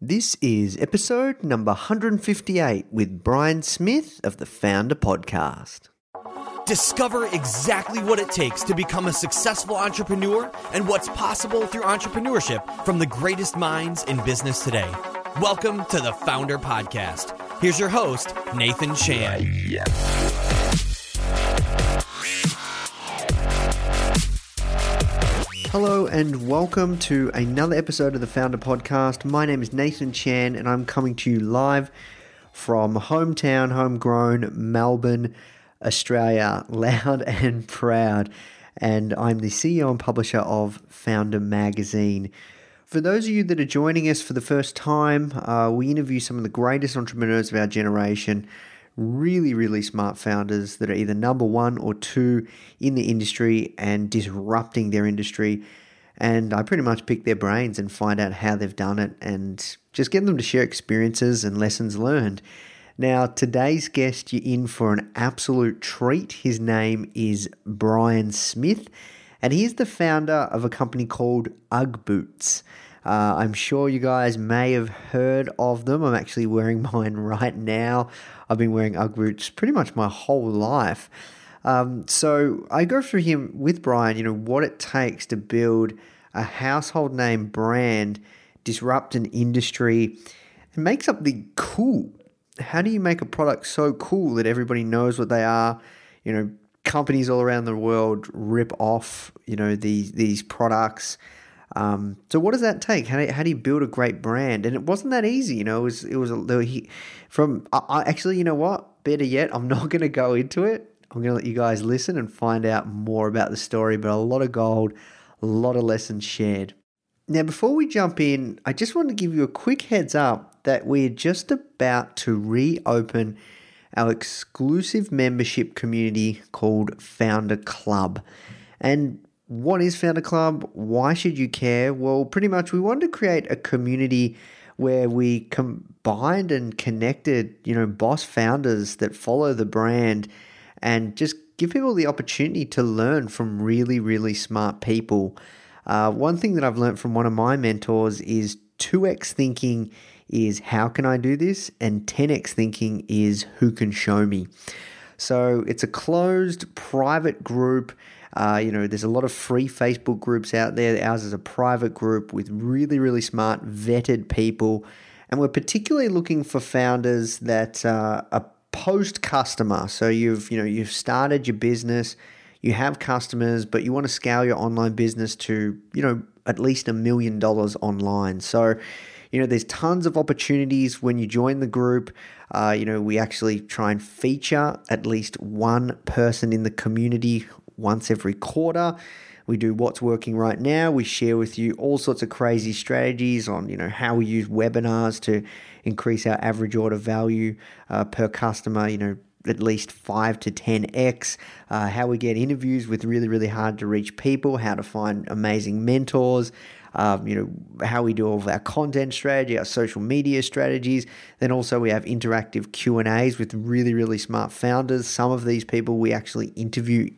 This is episode number 158 with Brian Smith of the Founder Podcast. Discover exactly what it takes to become a successful entrepreneur and what's possible through entrepreneurship from the greatest minds in business today. Welcome to the Founder Podcast. Here's your host, Nathan Chan. Hello and welcome to another episode of the Founder Podcast. My name is Nathan Chan and I'm coming to you live from hometown, homegrown Melbourne, Australia, loud and proud. And I'm the CEO and publisher of Founder Magazine. For those of you that are joining us for the first time, we interview some of the greatest entrepreneurs of our generation. Really, really smart founders that are either number one or two in the industry and disrupting their industry. And I pretty much pick their brains and find out how they've done it and just get them to share experiences and lessons learned. Now, today's guest, you're in for an absolute treat. His name is Brian Smith, and he's the founder of a company called UGG Boots. I'm sure you guys may have heard of them. I'm actually wearing mine right now. I've been wearing UGG boots pretty much my whole life. So I go through him with Brian, what it takes to build a household name brand, disrupt an industry, and make something cool. How do you make a product so cool that everybody knows what they are? Companies all around the world rip off, these products. So what does that take? How do you build a great brand? And it wasn't that easy, Better yet, I'm not going to go into it. I'm going to let you guys listen and find out more about the story, but a lot of gold, a lot of lessons shared. Now, before we jump in, I just want to give you a quick heads up that we're just about to reopen our exclusive membership community called Founder Club. And what is Founder Club? Why should you care? Well, pretty much we wanted to create a community where we combined and connected, boss founders that follow the brand and just give people the opportunity to learn from really, really smart people. One thing that I've learned from one of my mentors is 2x thinking is how can I do this? And 10x thinking is who can show me? So it's a closed private group. There's a lot of free Facebook groups out there. Ours is a private group with really, really smart, vetted people. And we're particularly looking for founders that are post-customer. So you've started your business, you have customers, but you want to scale your online business to, at least $1 million online. So, there's tons of opportunities when you join the group. We actually try and feature at least one person in the community once every quarter. We do what's working right now. We share with you all sorts of crazy strategies on, how we use webinars to increase our average order value per customer, at least 5 to 10x, how we get interviews with really, really hard to reach people, how to find amazing mentors, how we do all of our content strategy, our social media strategies. Then also we have interactive Q&As with really, really smart founders. Some of these people we actually interview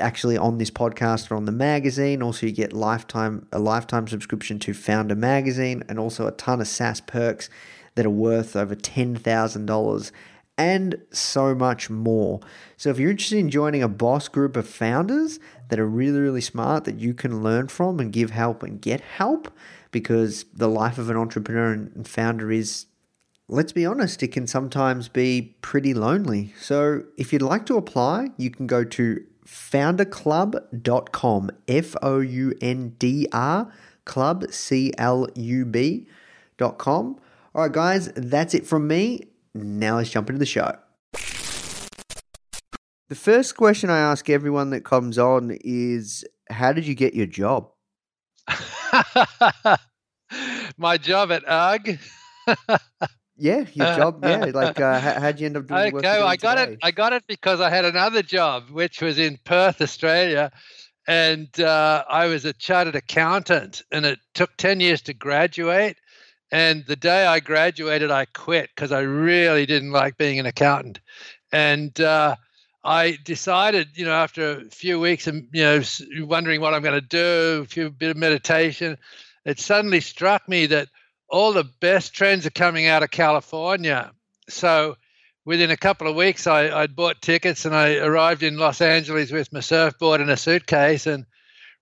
actually on this podcast or on the magazine. Also you get a lifetime subscription to Founder Magazine and also a ton of SaaS perks that are worth over $10,000 and so much more. So if you're interested in joining a boss group of founders that are really, really smart that you can learn from and give help and get help, because the life of an entrepreneur and founder is, let's be honest, it can sometimes be pretty lonely. So if you'd like to apply, you can go to founderclub.com, F-O-U-N-D-R, club, C-L-U-B.com. All right, guys, that's it from me. Now let's jump into the show. The first question I ask everyone that comes on is, how did you get your job? My job at UGG? Yeah, your job, yeah. How'd you end up doing work? Okay, I got it because I had another job, which was in Perth, Australia, and I was a chartered accountant, and it took 10 years to graduate. And the day I graduated, I quit because I really didn't like being an accountant. And I decided, after a few weeks and, wondering what I'm going to do, a bit of meditation, it suddenly struck me that all the best trends are coming out of California. So within a couple of weeks, I'd bought tickets and I arrived in Los Angeles with my surfboard and a suitcase and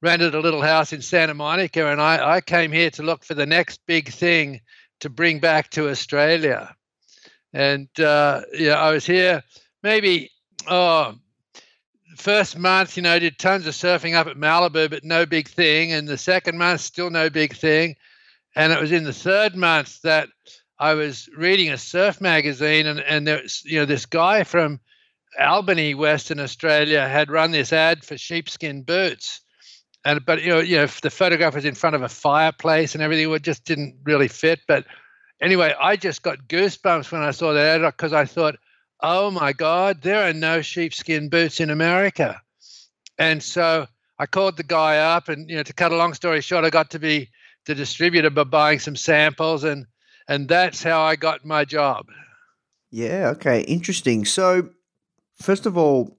rented a little house in Santa Monica. And I came here to look for the next big thing to bring back to Australia. And I was here maybe first month, did tons of surfing up at Malibu, but no big thing. And the second month, still no big thing. And it was in the third month that I was reading a surf magazine, and there's, this guy from Albany, Western Australia, had run this ad for sheepskin boots. And if the photograph was in front of a fireplace and everything, it just didn't really fit. But anyway, I just got goosebumps when I saw that ad because I thought, oh my God, there are no sheepskin boots in America. And so I called the guy up, and to cut a long story short, I got to be the distributor by buying some samples, and that's how I got my job. Yeah, okay, interesting. So first of all,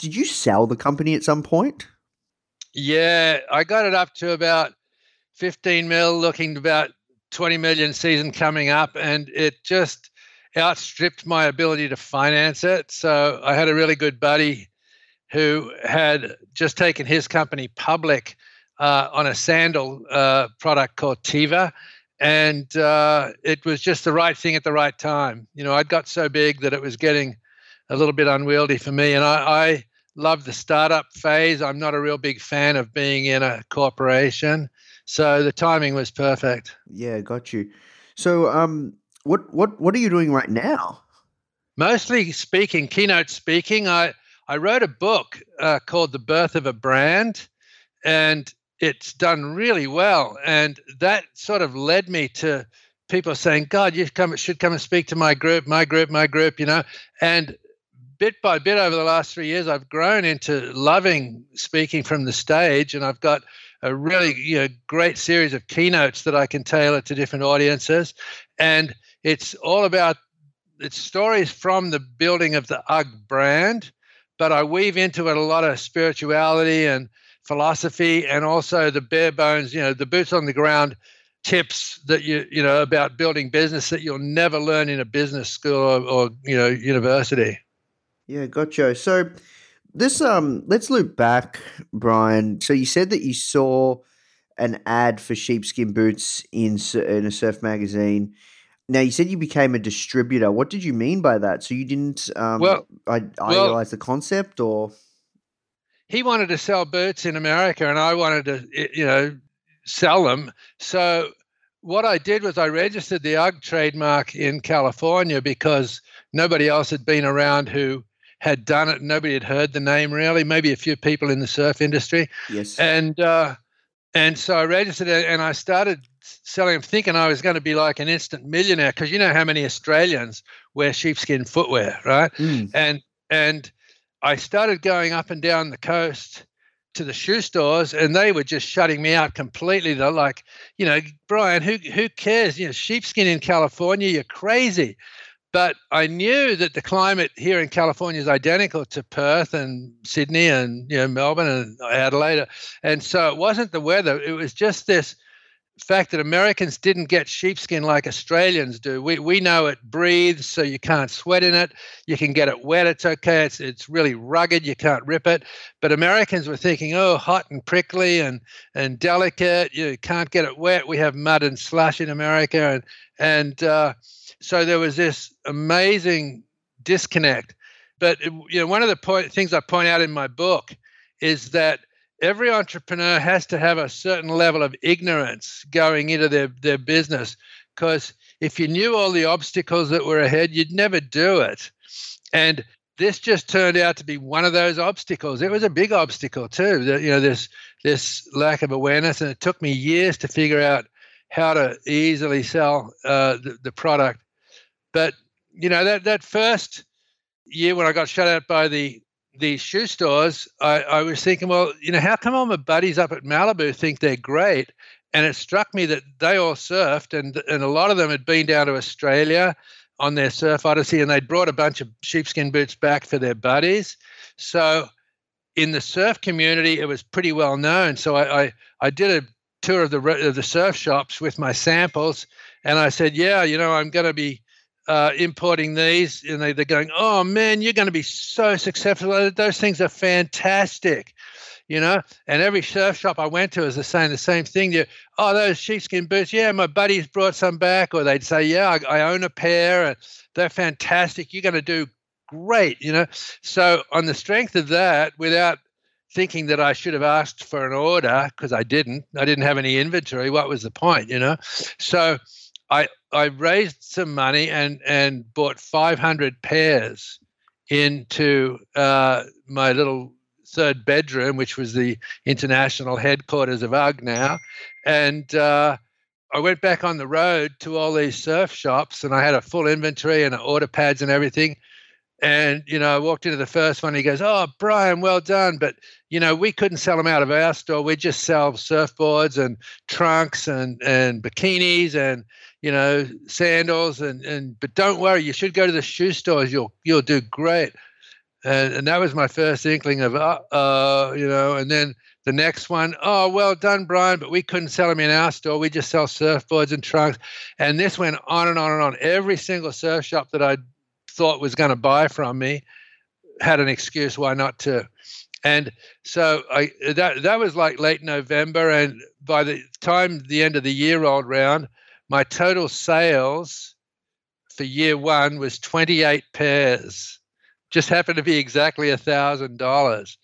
did you sell the company at some point? Yeah, I got it up to about 15 mil, looking about 20 million season coming up, and it just outstripped my ability to finance it. So I had a really good buddy who had just taken his company public on a sandal product called Teva, and it was just the right thing at the right time. I'd got so big that it was getting a little bit unwieldy for me, and I love the startup phase. I'm not a real big fan of being in a corporation. So the timing was perfect. Yeah, got you. So what are you doing right now? Mostly speaking, keynote speaking. I wrote a book called The Birth of a Brand, and it's done really well. And that sort of led me to people saying, God, you should come and speak to my group, and bit by bit over the last 3 years, I've grown into loving speaking from the stage, and I've got a really great series of keynotes that I can tailor to different audiences. And it's all about stories from the building of the UGG brand, but I weave into it a lot of spirituality and philosophy, and also the bare bones, the boots on the ground tips that you about building business that you'll never learn in a business school or university. Yeah, gotcha. So this, let's loop back, Brian. So you said that you saw an ad for sheepskin boots in a surf magazine. Now, you said you became a distributor. What did you mean by that? So you didn't idealize the concept, or? He wanted to sell boots in America, and I wanted to, sell them. So what I did was I registered the UGG trademark in California because nobody else had been around who had done it. Nobody had heard the name really, maybe a few people in the surf industry. Yes. And so I registered it, and I started selling them thinking I was going to be like an instant millionaire, because you know how many Australians wear sheepskin footwear, right? Mm. And I started going up and down the coast to the shoe stores, and they were just shutting me out completely. They're like, Brian, who cares? Sheepskin in California, you're crazy. But I knew that the climate here in California is identical to Perth and Sydney and Melbourne and Adelaide. And so it wasn't the weather. It was just this fact that Americans didn't get sheepskin like Australians do. We know it breathes, so you can't sweat in it. You can get it wet. It's okay. It's really rugged. You can't rip it. But Americans were thinking, hot and prickly and delicate. You can't get it wet. We have mud and slush in America. So there was this amazing disconnect. But one of the things I point out in my book is that every entrepreneur has to have a certain level of ignorance going into their business, because if you knew all the obstacles that were ahead, you'd never do it. And this just turned out to be one of those obstacles. It was a big obstacle too, this lack of awareness. And it took me years to figure out how to easily sell the product. But, that first year when I got shut out by the shoe stores, I was thinking, how come all my buddies up at Malibu think they're great? And it struck me that they all surfed, and a lot of them had been down to Australia on their surf odyssey, and they'd brought a bunch of sheepskin boots back for their buddies. So in the surf community, it was pretty well known. So I did a tour of the surf shops with my samples, And I said, yeah, you know, I'm going to be importing these. And they're going, oh, man, you're going to be so successful. Those things are fantastic, you know. And every surf shop I went to was saying the same thing. Oh, those sheepskin boots, yeah, my buddy's brought some back. Or they'd say, yeah, I own a pair. And they're fantastic. You're going to do great, you know. So on the strength of that, without thinking that I should have asked for an order, because I didn't have any inventory, what was the point, you know? So I raised some money and bought 500 pairs into my little third bedroom, which was the international headquarters of UGG now. And I went back on the road to all these surf shops, and I had a full inventory and order pads and everything. And, you know, I walked into the first one. He goes, oh, Brian, well done. But, you know, we couldn't sell them out of our store. We just sell surfboards and trunks and bikinis and, you know, sandals. But don't worry, you should go to the shoe stores. You'll do great. And that was my first inkling of, you know, and then the next one, oh, well done, Brian, but we couldn't sell them in our store. We just sell surfboards and trunks. And this went on and on and on. Every single surf shop that I'd thought was going to buy from me had an excuse why not to. And so that was like late November, and by the time the end of the year rolled round, my total sales for year one was 28 pairs. Just happened to be exactly $1,000,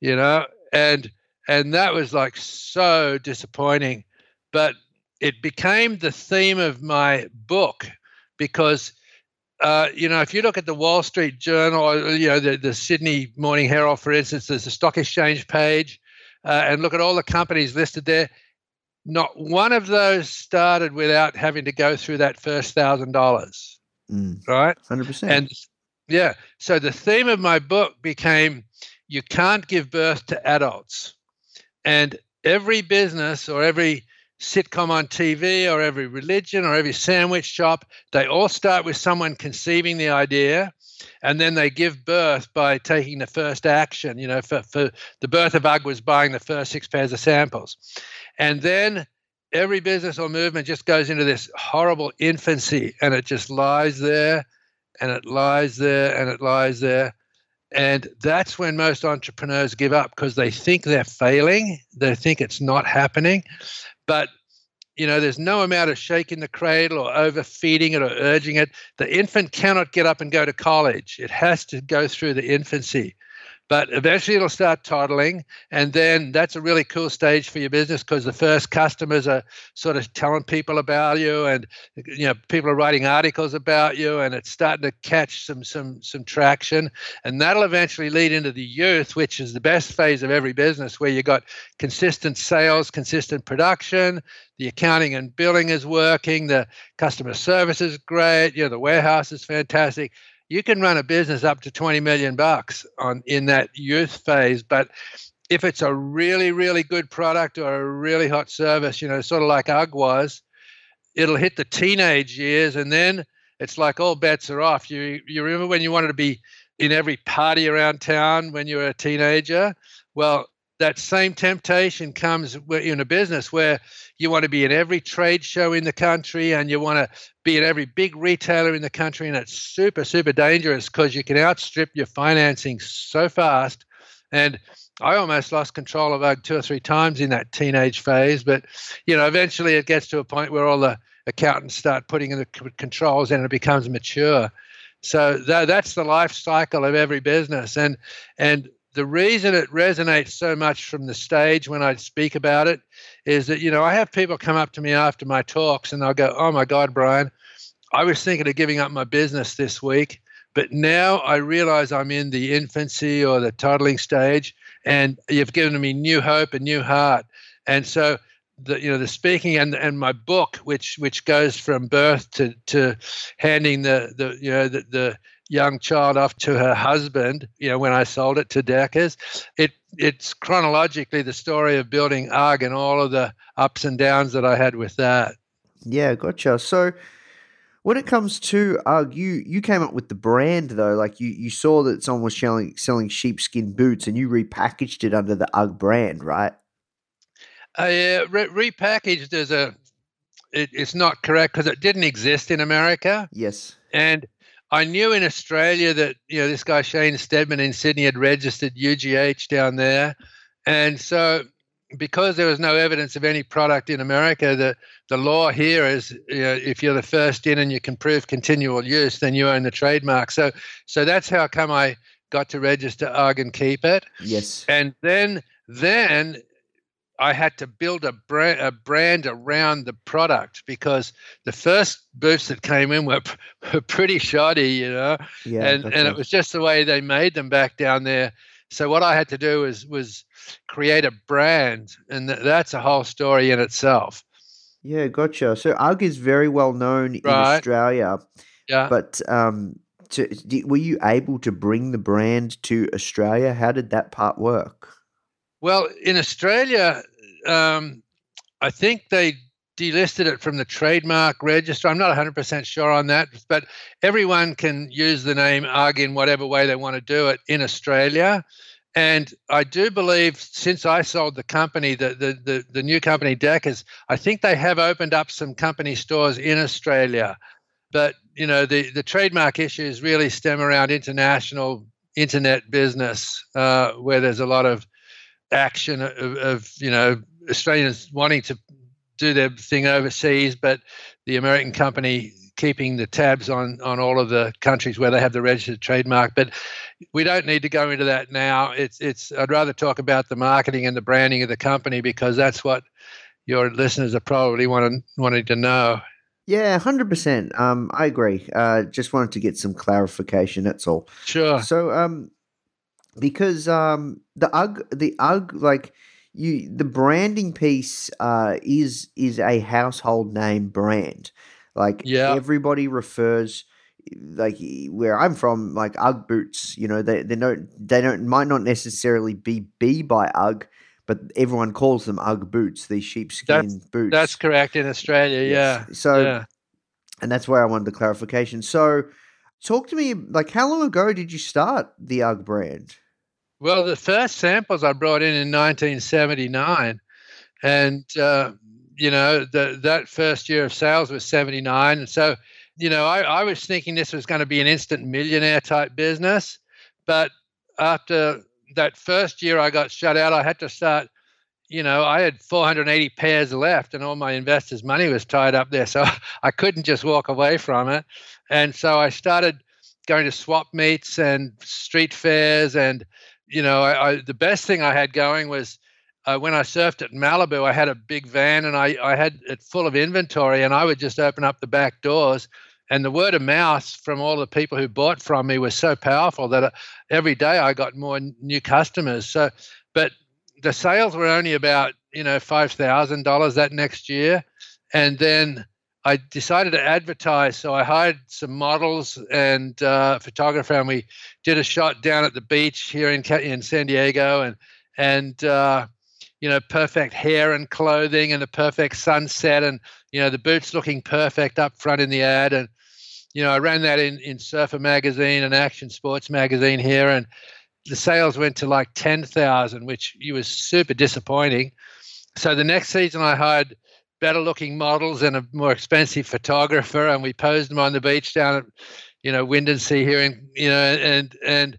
you know. And that was like so disappointing, but it became the theme of my book, because you know, if you look at the Wall Street Journal, or, you know, the Sydney Morning Herald, for instance, there's a stock exchange page, and look at all the companies listed there. Not one of those started without having to go through that first $1,000, right? 100%. And yeah, so the theme of my book became, you can't give birth to adults. And every business or every sitcom on TV or every religion or every sandwich shop, they all start with someone conceiving the idea, and then they give birth by taking the first action. You know, for the birth of UGG was buying the first 6 pairs of samples. And then every business or movement just goes into this horrible infancy, and it just lies there, and it lies there, and it lies there. And that's when most entrepreneurs give up, because they think they're failing. They think it's not happening. But, you know, there's no amount of shaking the cradle or overfeeding it or urging it. The infant cannot get up and go to college. It has to go through the infancy. But eventually it'll start toddling. And then that's a really cool stage for your business, because the first customers are sort of telling people about you, and, you know, people are writing articles about you, and it's starting to catch some traction. And that'll eventually lead into the youth, which is the best phase of every business, where you got consistent sales, consistent production, the accounting and billing is working, the customer service is great, you know, the warehouse is fantastic. You can run a business up to $20 million in that youth phase. But if it's a really, really good product or a really hot service, you know, sort of like UGG was, it'll hit the teenage years, and then it's like all bets are off. You remember when you wanted to be in every party around town when you were a teenager? Well, that same temptation comes in a business where you want to be in every trade show in the country, and you want to be in every big retailer in the country. And it's super, super dangerous, because you can outstrip your financing so fast. And I almost lost control of UGG 2 or 3 times in that teenage phase. But, you know, eventually it gets to a point where all the accountants start putting in the controls, and it becomes mature. So that's the life cycle of every business. And the reason it resonates so much from the stage when I speak about it is that, you know, I have people come up to me after my talks, and they'll go, oh, my God, Brian, I was thinking of giving up my business this week, but now I realize I'm in the infancy or the toddling stage, and you've given me new hope and new heart. And so, you know, the speaking and my book, which goes from birth to handing the young child off to her husband, you know, when I sold it to Deckers, it's chronologically the story of building UGG and all of the ups and downs that I had with that. Yeah, gotcha. So when it comes to UGG, you came up with the brand though. Like you saw that someone was selling sheepskin boots, and you repackaged it under the UGG brand, right? Yeah, repackaged as a it's not correct because it didn't exist in America. Yes. And I knew in Australia that, you know, this guy Shane Steadman in Sydney had registered UGH down there. And so because there was no evidence of any product in America, the law here is, you know, if you're the first in and you can prove continual use, then you own the trademark. So that's how come I got to register UGG and keep it. Yes. And then I had to build a brand around the product because the first boots that came in were pretty shoddy, you know. Yeah, and it was just the way they made them back down there. So what I had to do was create a brand, and that's a whole story in itself. Yeah, gotcha. So UGG is very well known in Australia. Yeah. But were you able to bring the brand to Australia? How did that part work? Well, in Australia, I think they delisted it from the trademark register. I'm not 100% sure on that, but everyone can use the name UGG in whatever way they want to do it in Australia. And I do believe since I sold the company, the new company Deckers, I think they have opened up some company stores in Australia. But, you know, the trademark issues really stem around international internet business where there's a lot of action of, you know, Australians wanting to do their thing overseas, but the American company keeping the tabs on all of the countries where they have the registered trademark. But we don't need to go into that now. It's I'd rather talk about the marketing and the branding of the company because that's what your listeners are probably wanting to know. Yeah, 100%. I agree. Just wanted to get some clarification, that's all. Sure. So because the UGG, like the branding piece is a household name brand. Like everybody refers, like where I'm from, like UGG boots, you know, they don't might not necessarily be by UGG, but everyone calls them UGG boots, these sheepskin boots. That's correct in Australia, yeah. Yes. So, and that's why I wanted the clarification. So talk to me, like how long ago did you start the UGG brand? Well, the first samples I brought in 1979 and, you know, that first year of sales was 79. And so, you know, I was thinking this was going to be an instant millionaire type business. But after that first year I got shut out, I had to start, you know, I had 480 pairs left and all my investors' money was tied up there. So I couldn't just walk away from it. And so I started going to swap meets and street fairs. And, you know, the best thing I had going was when I surfed at Malibu, I had a big van and I had it full of inventory and I would just open up the back doors. And the word of mouth from all the people who bought from me was so powerful that every day I got more new customers. So, but the sales were only about, you know, $5,000 that next year. And then I decided to advertise. So I hired some models and a photographer and we did a shot down at the beach here in San Diego and you know, perfect hair and clothing and the perfect sunset and, you know, the boots looking perfect up front in the ad. And, you know, I ran that in Surfer Magazine and Action Sports Magazine here. And the sales went to like 10,000, which was super disappointing. So the next season I hired better looking models and a more expensive photographer. And we posed them on the beach down at, you know, Windensea here in, you know, and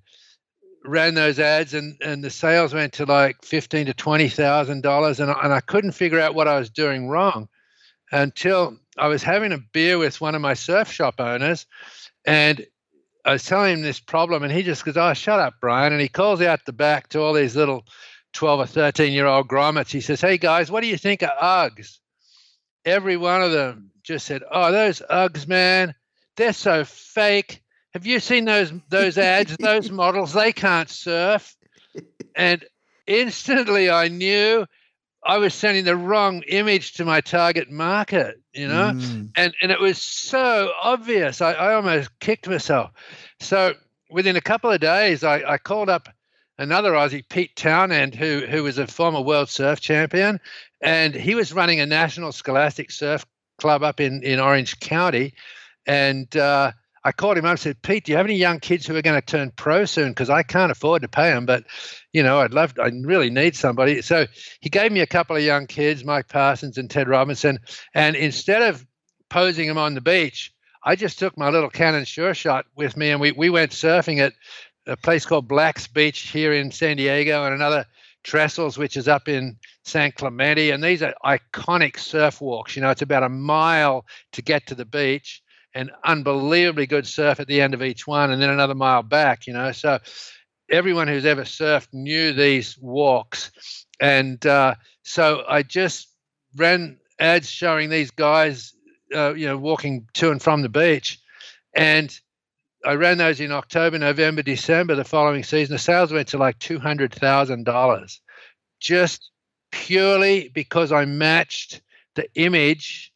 ran those ads and the sales went to like $15,000 to $20,000 and I couldn't figure out what I was doing wrong until I was having a beer with one of my surf shop owners and I was telling him this problem and he just goes, "Oh, shut up, Brian." And he calls out the back to all these little 12 or 13-year-old grommets. He says, "Hey, guys, what do you think of UGGs?" Every one of them just said, "Oh, those UGGs, man, they're so fake. Have you seen those ads, those models? They can't surf." And instantly I knew I was sending the wrong image to my target market, you know? And it was so obvious. I almost kicked myself. So within a couple of days, I called up another Aussie, Pete Townend, who was a former world surf champion. And he was running a national scholastic surf club up in Orange County. And I called him up and said, Pete, do you have any young kids who are going to turn pro soon? Because I can't afford to pay them, but, you know, I really need somebody. So he gave me a couple of young kids, Mike Parsons and Ted Robinson. And instead of posing them on the beach, I just took my little Canon Sure Shot with me, and we went surfing at a place called Black's Beach here in San Diego, and another Trestles, which is up in San Clemente. And these are iconic surf walks. You know, it's about a mile to get to the beach, and unbelievably good surf at the end of each one, and then another mile back, you know. So everyone who's ever surfed knew these walks. And so I just ran ads showing these guys, you know, walking to and from the beach. And I ran those in October, November, December, the following season. The sales went to like $200,000 just purely because I matched the image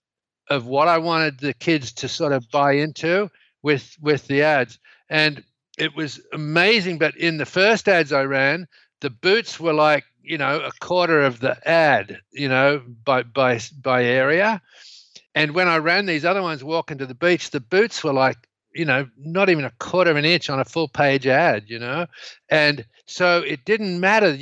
of what I wanted the kids to sort of buy into with the ads. And it was amazing. But in the first ads I ran, the boots were like, you know, a quarter of the ad, you know, by area. And when I ran these other ones, walking to the beach, the boots were like, you know, not even a quarter of an inch on a full page ad, you know. And so it didn't matter.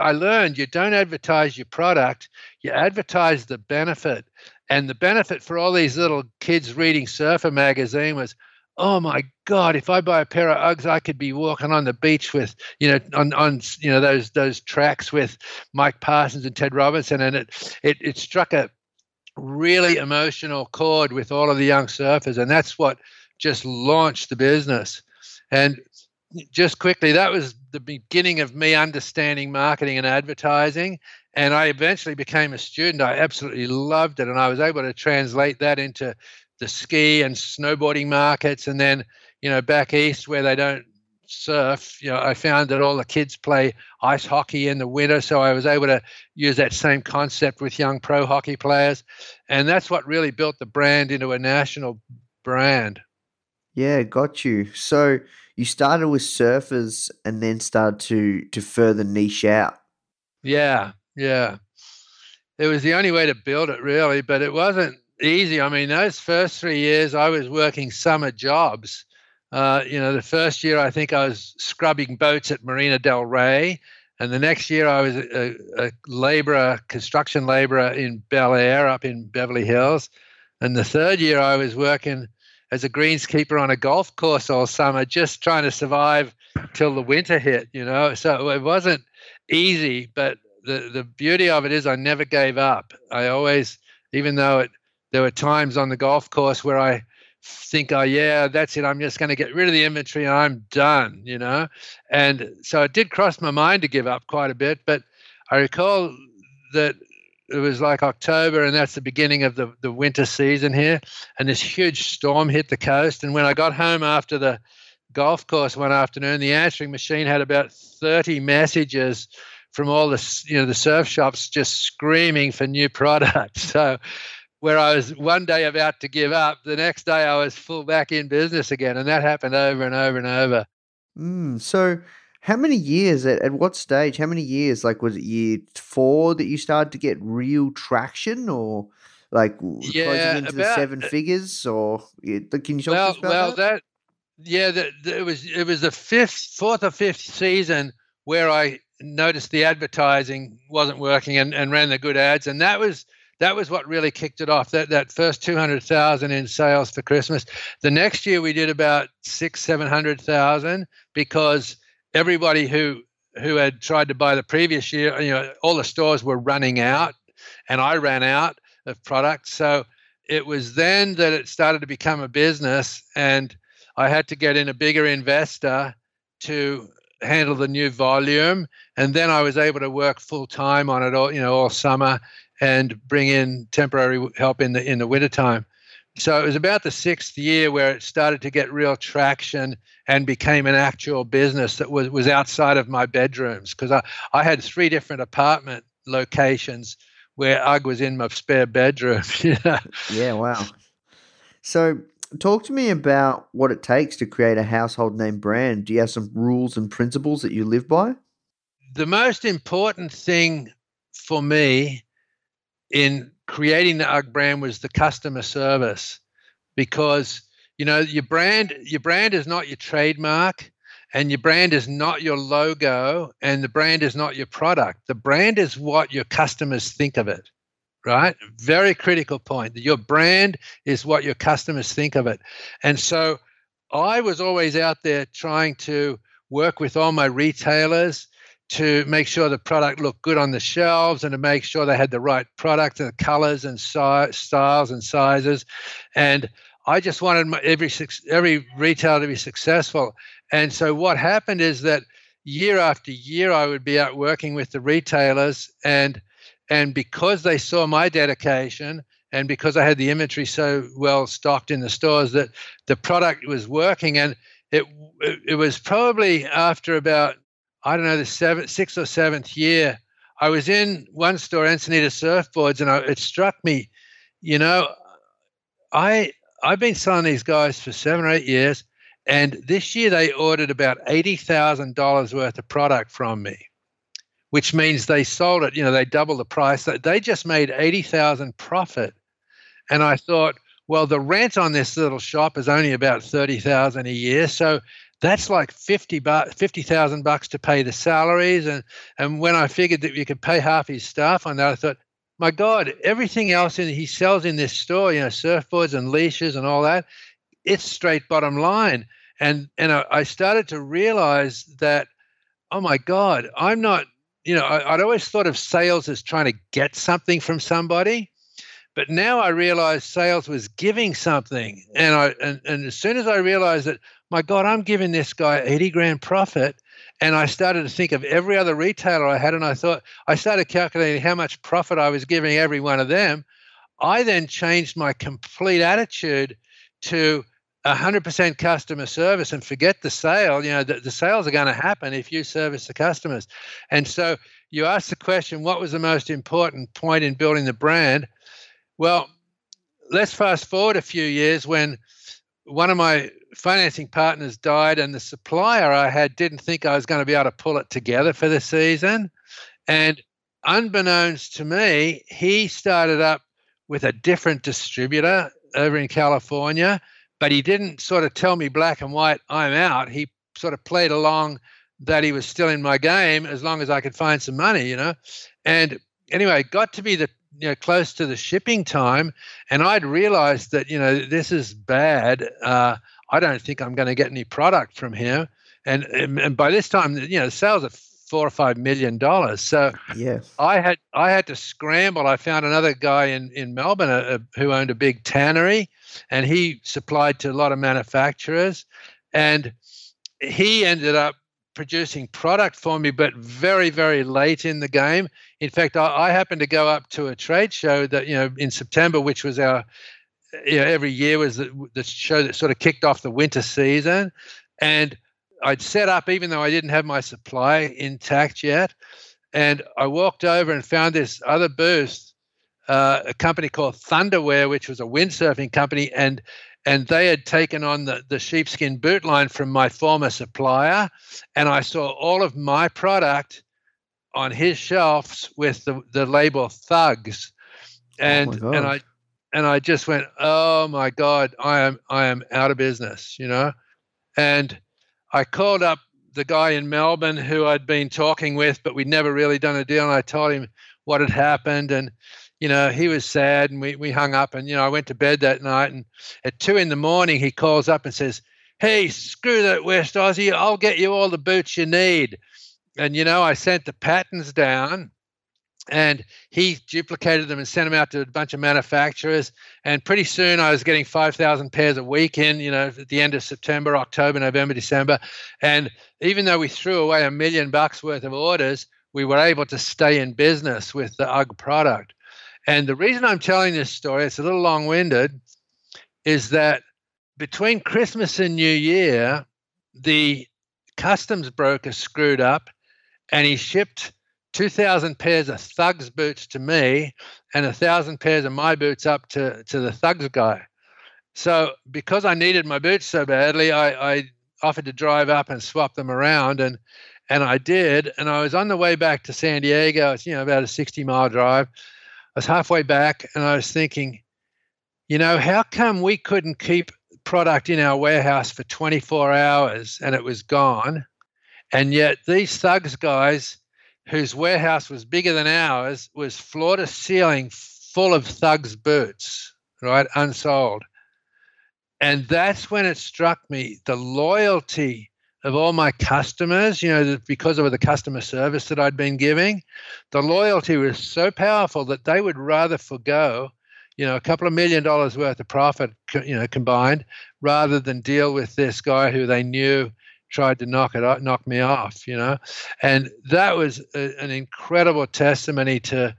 I learned you don't advertise your product, you advertise the benefit. And the benefit for all these little kids reading Surfer magazine was, oh my God, if I buy a pair of Uggs, I could be walking on the beach with, you know, on you know, those tracks with Mike Parsons and Ted Robinson. And it struck a really emotional chord with all of the young surfers, and that's what just launched the business. And just quickly, that was the beginning of me understanding marketing and advertising. And I eventually became a student. I absolutely loved it. And I was able to translate that into the ski and snowboarding markets. And then, you know, back east where they don't surf, you know, I found that all the kids play ice hockey in the winter. So I was able to use that same concept with young pro hockey players. And that's what really built the brand into a national brand. Yeah, got you. So you started with surfers and then started to further niche out. Yeah. It was the only way to build it, really, but it wasn't easy. I mean, those first 3 years, I was working summer jobs. You know, the first year, I think I was scrubbing boats at Marina del Rey. And the next year, I was a laborer, construction laborer in Bel Air up in Beverly Hills. And the third year, I was working as a greenskeeper on a golf course all summer, just trying to survive till the winter hit, you know. So it wasn't easy, but the beauty of it is I never gave up. I always, even though there were times on the golf course where I think, oh, yeah, that's it. I'm just going to get rid of the inventory and I'm done, you know. And so it did cross my mind to give up quite a bit. But I recall that it was like October, and that's the beginning of the winter season here. And this huge storm hit the coast. And when I got home after the golf course one afternoon, the answering machine had about 30 messages from all the, you know, the surf shops just screaming for new products. So where I was one day about to give up, the next day I was full back in business again. And that happened over and over and over. So how many years, at what stage, how many years, like was it year 4 that you started to get real traction, or like closing into the 7 figures, or can you talk to us about that? It was the fourth or fifth season where I noticed the advertising wasn't working and ran the good ads. And that was what really kicked it off, that first 200,000 in sales for Christmas. The next year we did about 600,000-700,000, because everybody who had tried to buy the previous year, you know, all the stores were running out, and I ran out of product. So it was then that it started to become a business, and I had to get in a bigger investor to handle the new volume. And then I was able to work full time on it all, you know, all summer, and bring in temporary help in the winter time. So it was about the 6th year where it started to get real traction and became an actual business that was outside of my bedrooms, because I had 3 different apartment locations where UGG was in my spare bedroom. Yeah, wow. So talk to me about what it takes to create a household name brand. Do you have some rules and principles that you live by? The most important thing for me in creating the UGG brand was the customer service, because You know, your brand is not your trademark, and your brand is not your logo, and the brand is not your product. The brand is what your customers think of it, right? Very critical point. Your brand is what your customers think of it. And so I was always out there trying to work with all my retailers to make sure the product looked good on the shelves and to make sure they had the right product and the colors and styles and sizes. And I just wanted every retailer to be successful. And so what happened is that year after year, I would be out working with the retailers, and because they saw my dedication and because I had the inventory so well stocked in the stores that the product was working. And it was probably after about, I don't know, the sixth or seventh year, I was in one store, Encinitas Surfboards, and it struck me, you know, I've been selling these guys for 7 or 8 years, and this year they ordered about $80,000 worth of product from me, which means they sold it, you know, they doubled the price. They just made $80,000 profit. And I thought, well, the rent on this little shop is only about $30,000 a year. So that's like $50,000 to pay the salaries. And when I figured that you could pay half his staff on that, I thought, my God, everything else he sells in this store, you know, surfboards and leashes and all that, it's straight bottom line. And I started to realize that, oh my God, I'm not, you know, I'd always thought of sales as trying to get something from somebody, but now I realized sales was giving something. And I as soon as I realized that, my God, I'm giving this guy $80,000 profit. And I started to think of every other retailer I had, and I started calculating how much profit I was giving every one of them. I then changed my complete attitude to 100% customer service and forget the sale. You know, the sales are going to happen if you service the customers. And so you asked the question, what was the most important point in building the brand? Well, let's fast forward a few years when one of my financing partners died, and the supplier I had didn't think I was going to be able to pull it together for the season. And unbeknownst to me, he started up with a different distributor over in California, but he didn't sort of tell me black and white, I'm out. He sort of played along that he was still in my game as long as I could find some money, you know. And anyway, it got to be close to the shipping time, and I'd realized that, you know, this is bad. I don't think I'm going to get any product from here. And by this time, you know, sales are $4 or $5 million. So yes. I had to scramble. I found another guy in Melbourne who owned a big tannery, and he supplied to a lot of manufacturers, and he ended up producing product for me, but very, very late in the game. In fact, I happened to go up to a trade show that, you know, in September, which was our, you know, every year was the show that sort of kicked off the winter season. And I'd set up, even though I didn't have my supply intact yet. And I walked over and found this other booth, a company called Thunderwear, which was a windsurfing company. And they had taken on the sheepskin boot line from my former supplier. And I saw all of my product on his shelves with the label Thugs. And oh, and I just went, oh my God, I am out of business, you know? And I called up the guy in Melbourne who I'd been talking with, but we'd never really done a deal. And I told him what had happened, and, you know, he was sad, and we hung up, and, you know, I went to bed that night, and at 2 a.m, he calls up and says, hey, screw that West Aussie, I'll get you all the boots you need. And, you know, I sent the patterns down, and he duplicated them and sent them out to a bunch of manufacturers. And pretty soon I was getting 5,000 pairs a week in, you know, at the end of September, October, November, December. And even though we threw away $1 million worth of orders, we were able to stay in business with the UGG product. And the reason I'm telling this story, it's a little long-winded, is that between Christmas and New Year, the customs broker screwed up, and he shipped 2,000 pairs of Thugs boots to me and 1,000 pairs of my boots up to the Thugs guy. So because I needed my boots so badly, I offered to drive up and swap them around, and I did. And I was on the way back to San Diego. It's, you know, about a 60-mile drive. I was halfway back, and I was thinking, you know, how come we couldn't keep product in our warehouse for 24 hours and it was gone. And yet these thugs guys whose warehouse was bigger than ours was floor to ceiling full of thugs boots, right? Unsold. And that's when it struck me, the loyalty of all my customers, you know, because of the customer service that I'd been giving, the loyalty was so powerful that they would rather forgo, you know, a couple of $1 million worth of profit, you know, combined, rather than deal with this guy who they knew tried to knock me off, you know. And that was an incredible testimony to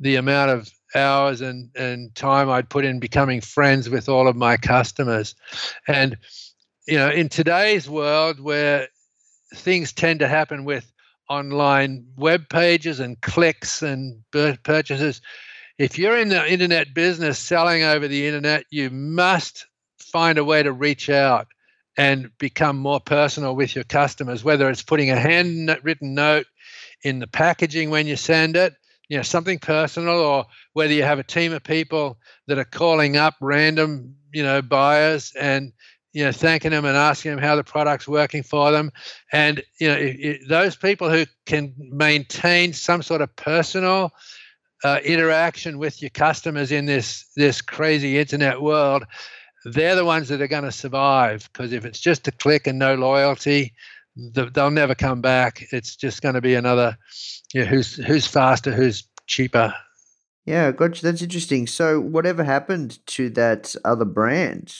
the amount of hours and time I'd put in becoming friends with all of my customers. And, you know, in today's world where things tend to happen with online web pages and clicks and purchases, if you're in the internet business selling over the internet, you must find a way to reach out and become more personal with your customers, whether it's putting a handwritten note in the packaging when you send it, you know, something personal, or whether you have a team of people that are calling up random, you know, buyers and, you know, thanking them and asking them how the product's working for them. And, you know, those people who can maintain some sort of personal interaction with your customers in this crazy internet world, they're the ones that are going to survive. Because if it's just a click and no loyalty, they'll never come back. It's just going to be another, you know, who's faster, who's cheaper. Yeah, gotcha. That's interesting. So whatever happened to that other brand?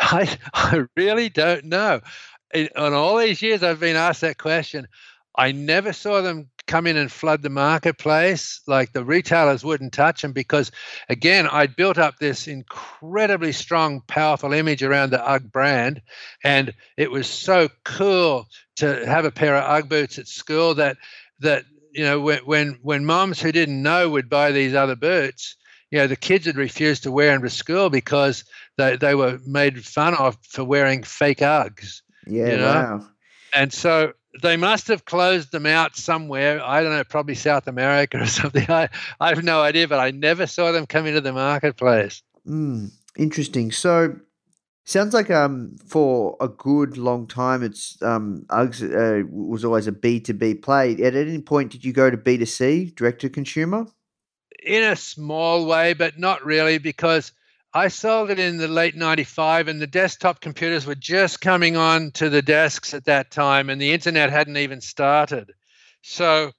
I really don't know. On all these years I've been asked that question, I never saw them come in and flood the marketplace. Like, the retailers wouldn't touch them because, again, I'd built up this incredibly strong, powerful image around the UGG brand. And it was so cool to have a pair of UGG boots at school that you know, when moms who didn't know would buy these other boots, you know, the kids had refused to wear them to school because they were made fun of for wearing fake Uggs. Yeah, you know? Wow. And so they must have closed them out somewhere. I don't know, probably South America or something. I have no idea, but I never saw them come into the marketplace. Interesting. So sounds like for a good long time, it's Uggs was always a B2B play. At any point, did you go to B2C, direct to consumer? In a small way, but not really, because I sold it in the late 95 and the desktop computers were just coming on to the desks at that time and the internet hadn't even started. So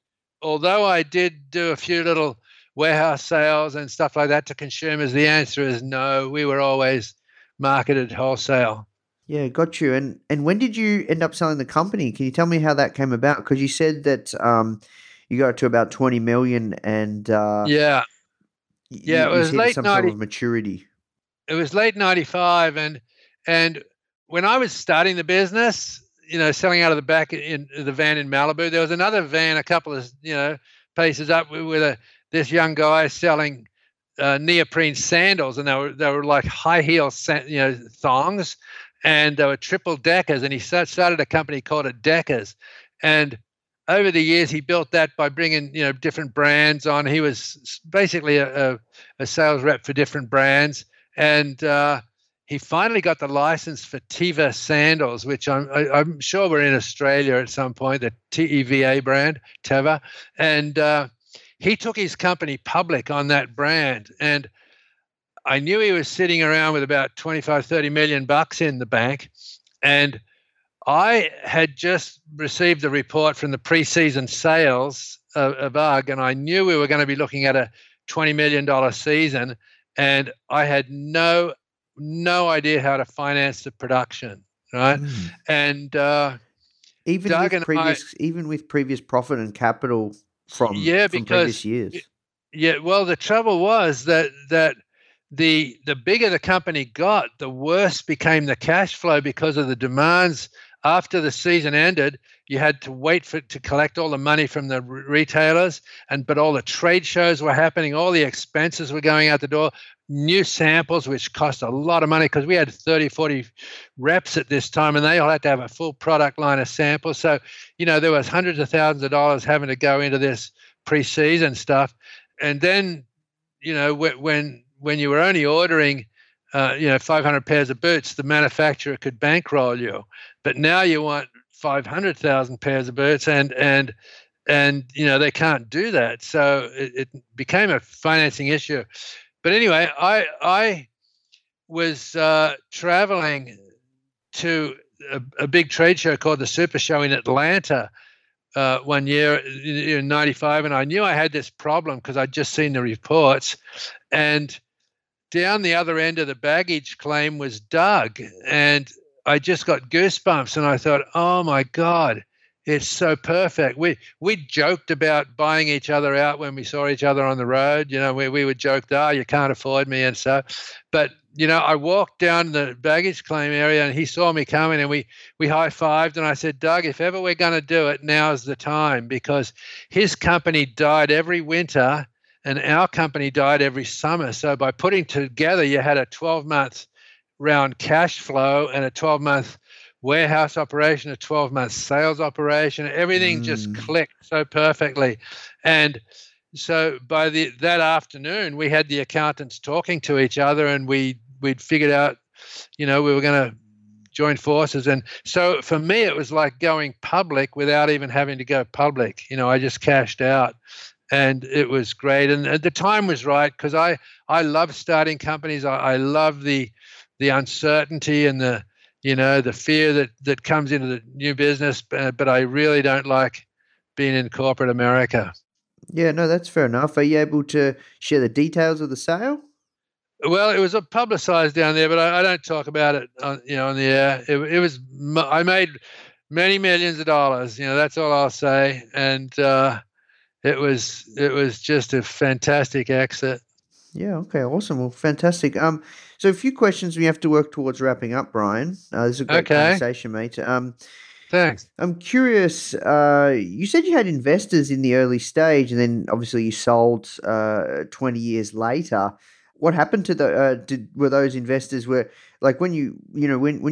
although I did do a few little warehouse sales and stuff like that to consumers, the answer is no, we were always marketed wholesale. Yeah, got you. And when did you end up selling the company? Can you tell me how that came about? Because you said that you got to about 20 million and yeah, it was late 90 sort of maturity. It was late 95 and when I was starting the business, you know, selling out of the back in the van in Malibu, there was another van a couple of, you know, paces up with this young guy selling neoprene sandals, and they were like high heel, you know, thongs, and they were triple deckers, and he started a company called it Deckers. And over the years, he built that by bringing, you know, different brands on. He was basically a sales rep for different brands, and he finally got the license for Teva sandals, which I'm sure were in Australia at some point. The Teva brand, Teva, and he took his company public on that brand. And I knew he was sitting around with about 25, 30 million bucks in the bank, and I had just received a report from the pre-season sales of UGG, and I knew we were going to be looking at a $20 million season, and I had no idea how to finance the production, right? And even Doug with previous, even with previous profit and capital from previous years. Yeah, well, the trouble was that the bigger the company got, the worse became the cash flow because of the demands. After the season ended, you had to wait for it to collect all the money from the retailers, but all the trade shows were happening, all the expenses were going out the door, new samples, which cost a lot of money because we had 30, 40 reps at this time, and they all had to have a full product line of samples. So, you know, there was hundreds of thousands of dollars having to go into this pre-season stuff. And then, you know, when you were only ordering 500 pairs of boots, the manufacturer could bankroll you. But now you want 500,000 pairs of boots, and they can't do that. So it became a financing issue. But anyway, I was traveling to a big trade show called the Super Show in Atlanta one year in '95, and I knew I had this problem because I'd just seen the reports. And down the other end of the baggage claim was Doug, and I just got goosebumps, and I thought, oh my God, it's so perfect. We joked about buying each other out when we saw each other on the road. We would joke, you can't afford me and so. But, I walked down the baggage claim area and he saw me coming, and we high-fived, and I said, Doug, if ever we're going to do it, now's the time, because his company died every winter and our company died every summer. So by putting together, you had a 12-month round cash flow and a 12-month warehouse operation, a 12-month sales operation. Everything just clicked so perfectly. And so by that afternoon, we had the accountants talking to each other, and we'd figured out, we were going to join forces. And so for me, it was like going public without even having to go public. I just cashed out. And it was great. And the time was right, because I love starting companies. I love the uncertainty and the fear that comes into the new business, but I really don't like being in corporate America. Yeah, no, that's fair enough. Are you able to share the details of the sale? Well, it was publicized down there, but I don't talk about it on the air. I made many millions of dollars, that's all I'll say. And it was just a fantastic exit. Yeah. Okay. Awesome. Well, fantastic. So a few questions we have to work towards wrapping up, Brian. This is a great conversation, mate. Thanks. I'm curious. You said you had investors in the early stage, and then obviously you sold 20 years later. What happened to were those investors? Were like when you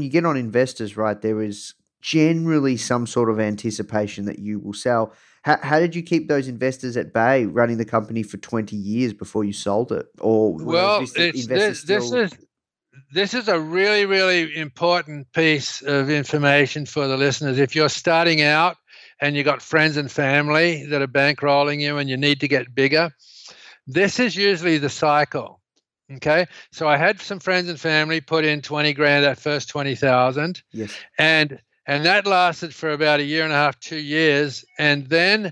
get on investors, right? There is generally some sort of anticipation that you will sell. How did you keep those investors at bay, running the company for 20 years before you sold it? Or this is a really, really important piece of information for the listeners. If you're starting out and you've got friends and family that are bankrolling you and you need to get bigger, this is usually the cycle. Okay. So I had some friends and family put in 20 grand, that first 20,000. Yes. And that lasted for about a year and a half, 2 years. And then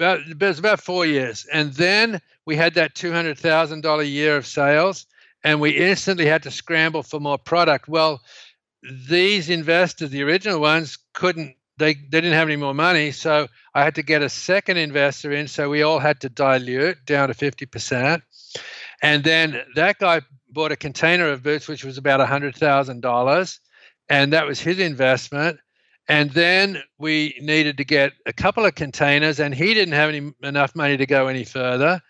it was about 4 years. And then we had that $200,000 a year of sales, and we instantly had to scramble for more product. Well, these investors, the original ones, they didn't have any more money. So I had to get a second investor in. So we all had to dilute down to 50%. And then that guy bought a container of boots, which was about $100,000. And that was his investment. And then we needed to get a couple of containers, and he didn't have enough money to go any further.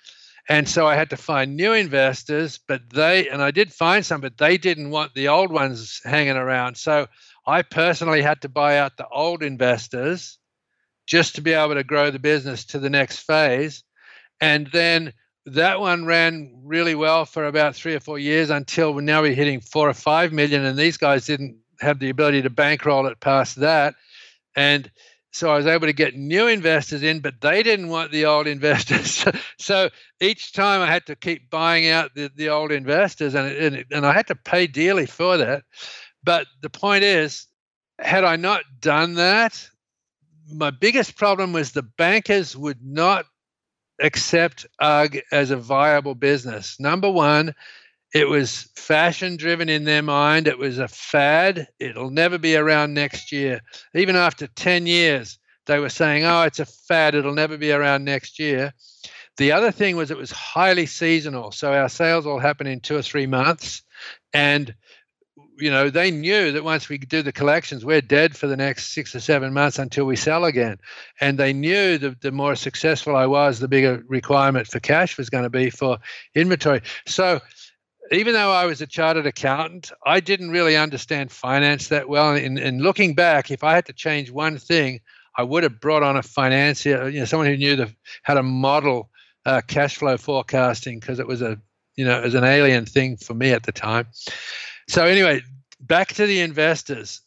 And so I had to find new investors, and I did find some, but they didn't want the old ones hanging around. So I personally had to buy out the old investors just to be able to grow the business to the next phase. And then that one ran really well for about 3 or 4 years, until now we're hitting 4 or 5 million, and these guys didn't have the ability to bankroll it past that. And so I was able to get new investors in, but they didn't want the old investors. So each time I had to keep buying out the old investors, and I had to pay dearly for that. But the point is, had I not done that, my biggest problem was the bankers would not accept UGG as a viable business. Number one, it was fashion driven in their mind. It was a fad. It'll never be around next year. Even after 10 years, they were saying, oh, it's a fad. It'll never be around next year. The other thing was it was highly seasonal. So our sales all happen in 2 or 3 months. And, they knew that once we do the collections, we're dead for the next 6 or 7 months until we sell again. And they knew that the more successful I was, the bigger requirement for cash was going to be for inventory. So even though I was a chartered accountant, I didn't really understand finance that well. And looking back, if I had to change one thing, I would have brought on a financier, someone who knew how to model cash flow forecasting, because it was a you know, it was an alien thing for me at the time. So anyway, back to the investors.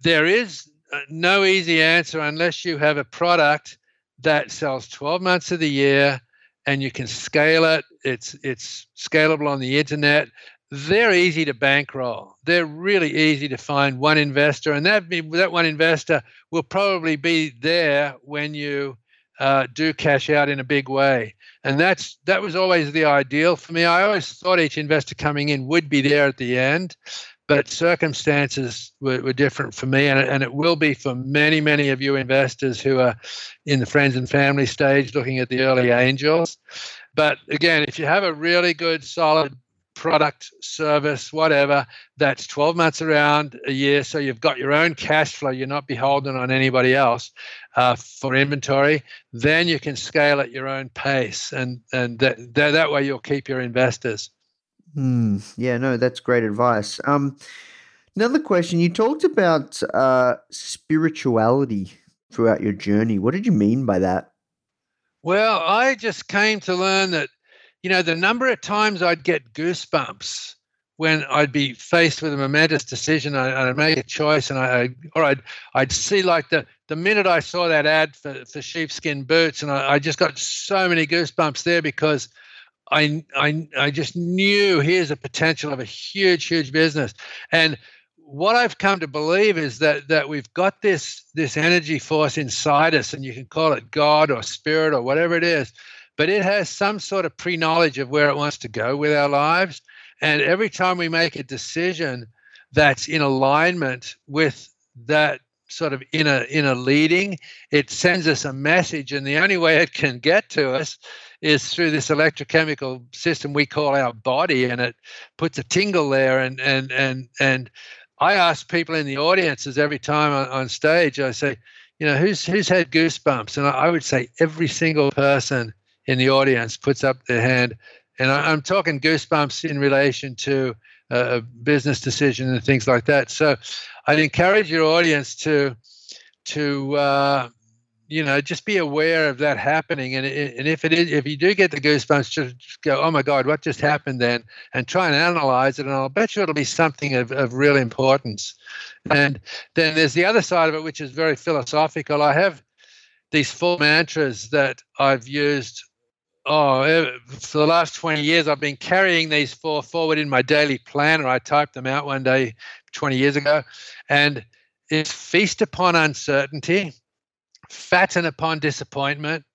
There is no easy answer unless you have a product that sells 12 months of the year and you can scale it. It's scalable on the internet. They're easy to bankroll. They're really easy to find one investor, and that one investor will probably be there when you do cash out in a big way. And that was always the ideal for me. I always thought each investor coming in would be there at the end, but circumstances were different for me, and it will be for many, many of you investors who are in the friends and family stage looking at the early angels. But again, if you have a really good, solid product, service, whatever, that's 12 months around a year, so you've got your own cash flow, you're not beholden on anybody else for inventory, then you can scale at your own pace, and that way you'll keep your investors. Yeah, no, that's great advice. Another question, you talked about spirituality throughout your journey. What did you mean by that? Well, I just came to learn that, you know, the number of times I'd get goosebumps when I'd be faced with a momentous decision, and I'd make a choice, and I'd see, like, the minute I saw that ad for sheepskin boots, and I just got so many goosebumps there because I just knew here's the potential of a huge, huge business. And what I've come to believe is that we've got this energy force inside us, and you can call it God or spirit or whatever it is, but it has some sort of pre-knowledge of where it wants to go with our lives. And every time we make a decision that's in alignment with that sort of inner leading, it sends us a message, and the only way it can get to us is through this electrochemical system we call our body, and it puts a tingle there. And I ask people in the audiences every time on stage, I say, you know, who's had goosebumps? And I would say every single person in the audience puts up their hand. And I'm talking goosebumps in relation to a business decision and things like that. So I'd encourage your audience to you know, just be aware of that happening. And if you do get the goosebumps, just go, oh my God, what just happened then? And try and analyze it. And I'll bet you it'll be something of real importance. And then there's the other side of it, which is very philosophical. I have these four mantras that I've used for the last 20 years. I've been carrying these four forward in my daily planner. I typed them out one day 20 years ago. And it's feast upon uncertainty, fatten upon disappointment,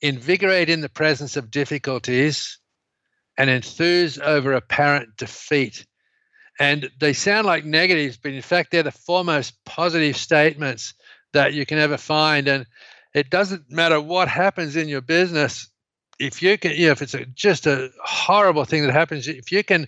invigorate in the presence of difficulties, and enthuse over apparent defeat. And they sound like negatives, but in fact, they're the foremost positive statements that you can ever find. And it doesn't matter what happens in your business. If you can, you know, if it's just a horrible thing that happens, if you can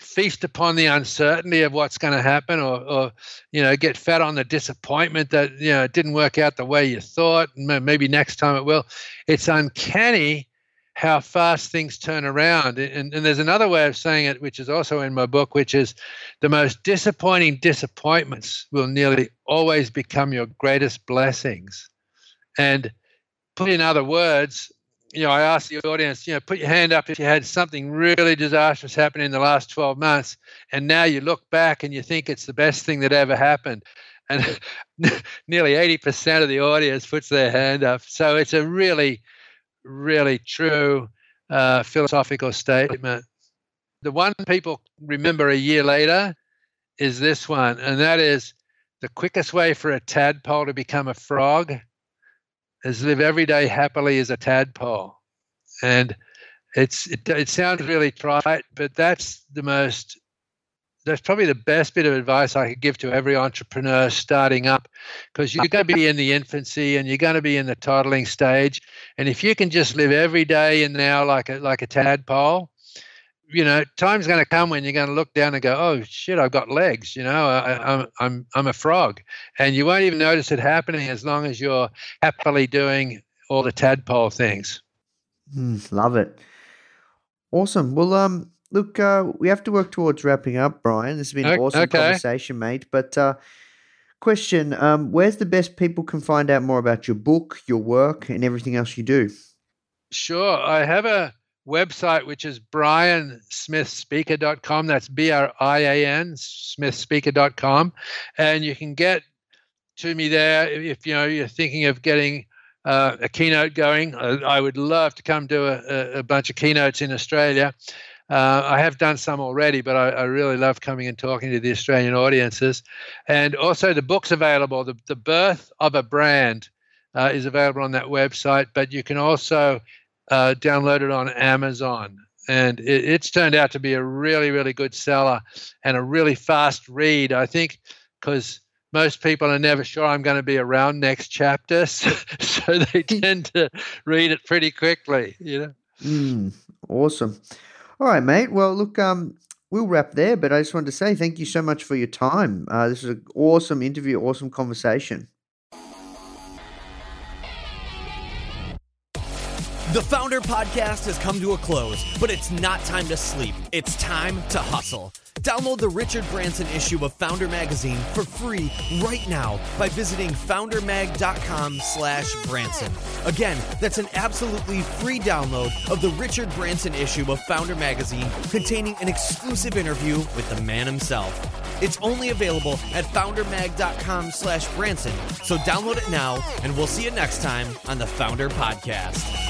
feast upon the uncertainty of what's going to happen, or you know, get fat on the disappointment that, you know, it didn't work out the way you thought, and maybe next time it will. It's uncanny how fast things turn around. And there's another way of saying it, which is also in my book, which is the most disappointing disappointments will nearly always become your greatest blessings. And put in other words, you know, I asked the audience, you know, put your hand up if you had something really disastrous happen in the last 12 months, and now you look back and you think it's the best thing that ever happened. And nearly 80% of the audience puts their hand up. So it's a really, really true philosophical statement. The one people remember a year later is this one, and that is, the quickest way for a tadpole to become a frog is live every day happily as a tadpole. And it sounds really trite, but that's probably the best bit of advice I could give to every entrepreneur starting up, because you're going to be in the infancy and you're going to be in the toddling stage. And if you can just live every day and now like a tadpole, you know, time's going to come when you're going to look down and go, oh shit, I've got legs, you know, I'm a frog. And you won't even notice it happening as long as you're happily doing all the tadpole things. Love it. Awesome. Well, look, we have to work towards wrapping up, Brian. This has been an awesome conversation, mate. But question, where's the best people can find out more about your book, your work, and everything else you do? Sure. I have a website, which is BrianSmithSpeaker.com. That's BRIAN, SmithSpeaker.com. And you can get to me there if, you know, you're thinking of getting a keynote going. I would love to come do a bunch of keynotes in Australia. I have done some already, but I really love coming and talking to the Australian audiences. And also the book's available. The Birth of a Brand is available on that website, but you can also download it on Amazon. And it's turned out to be a really, really good seller and a really fast read, I think, because most people are never sure I'm going to be around next chapter, so they tend to read it pretty quickly, you know. Awesome. All right, mate. Well, look, we'll wrap there, but I just wanted to say thank you so much for your time. This is an awesome interview, awesome conversation. The Founder Podcast has come to a close, but it's not time to sleep. It's time to hustle. Download the Richard Branson issue of Founder Magazine for free right now by visiting foundermag.com/Branson. Again, that's an absolutely free download of the Richard Branson issue of Founder Magazine, containing an exclusive interview with the man himself. It's only available at foundermag.com/Branson, so download it now, and we'll see you next time on the Founder Podcast.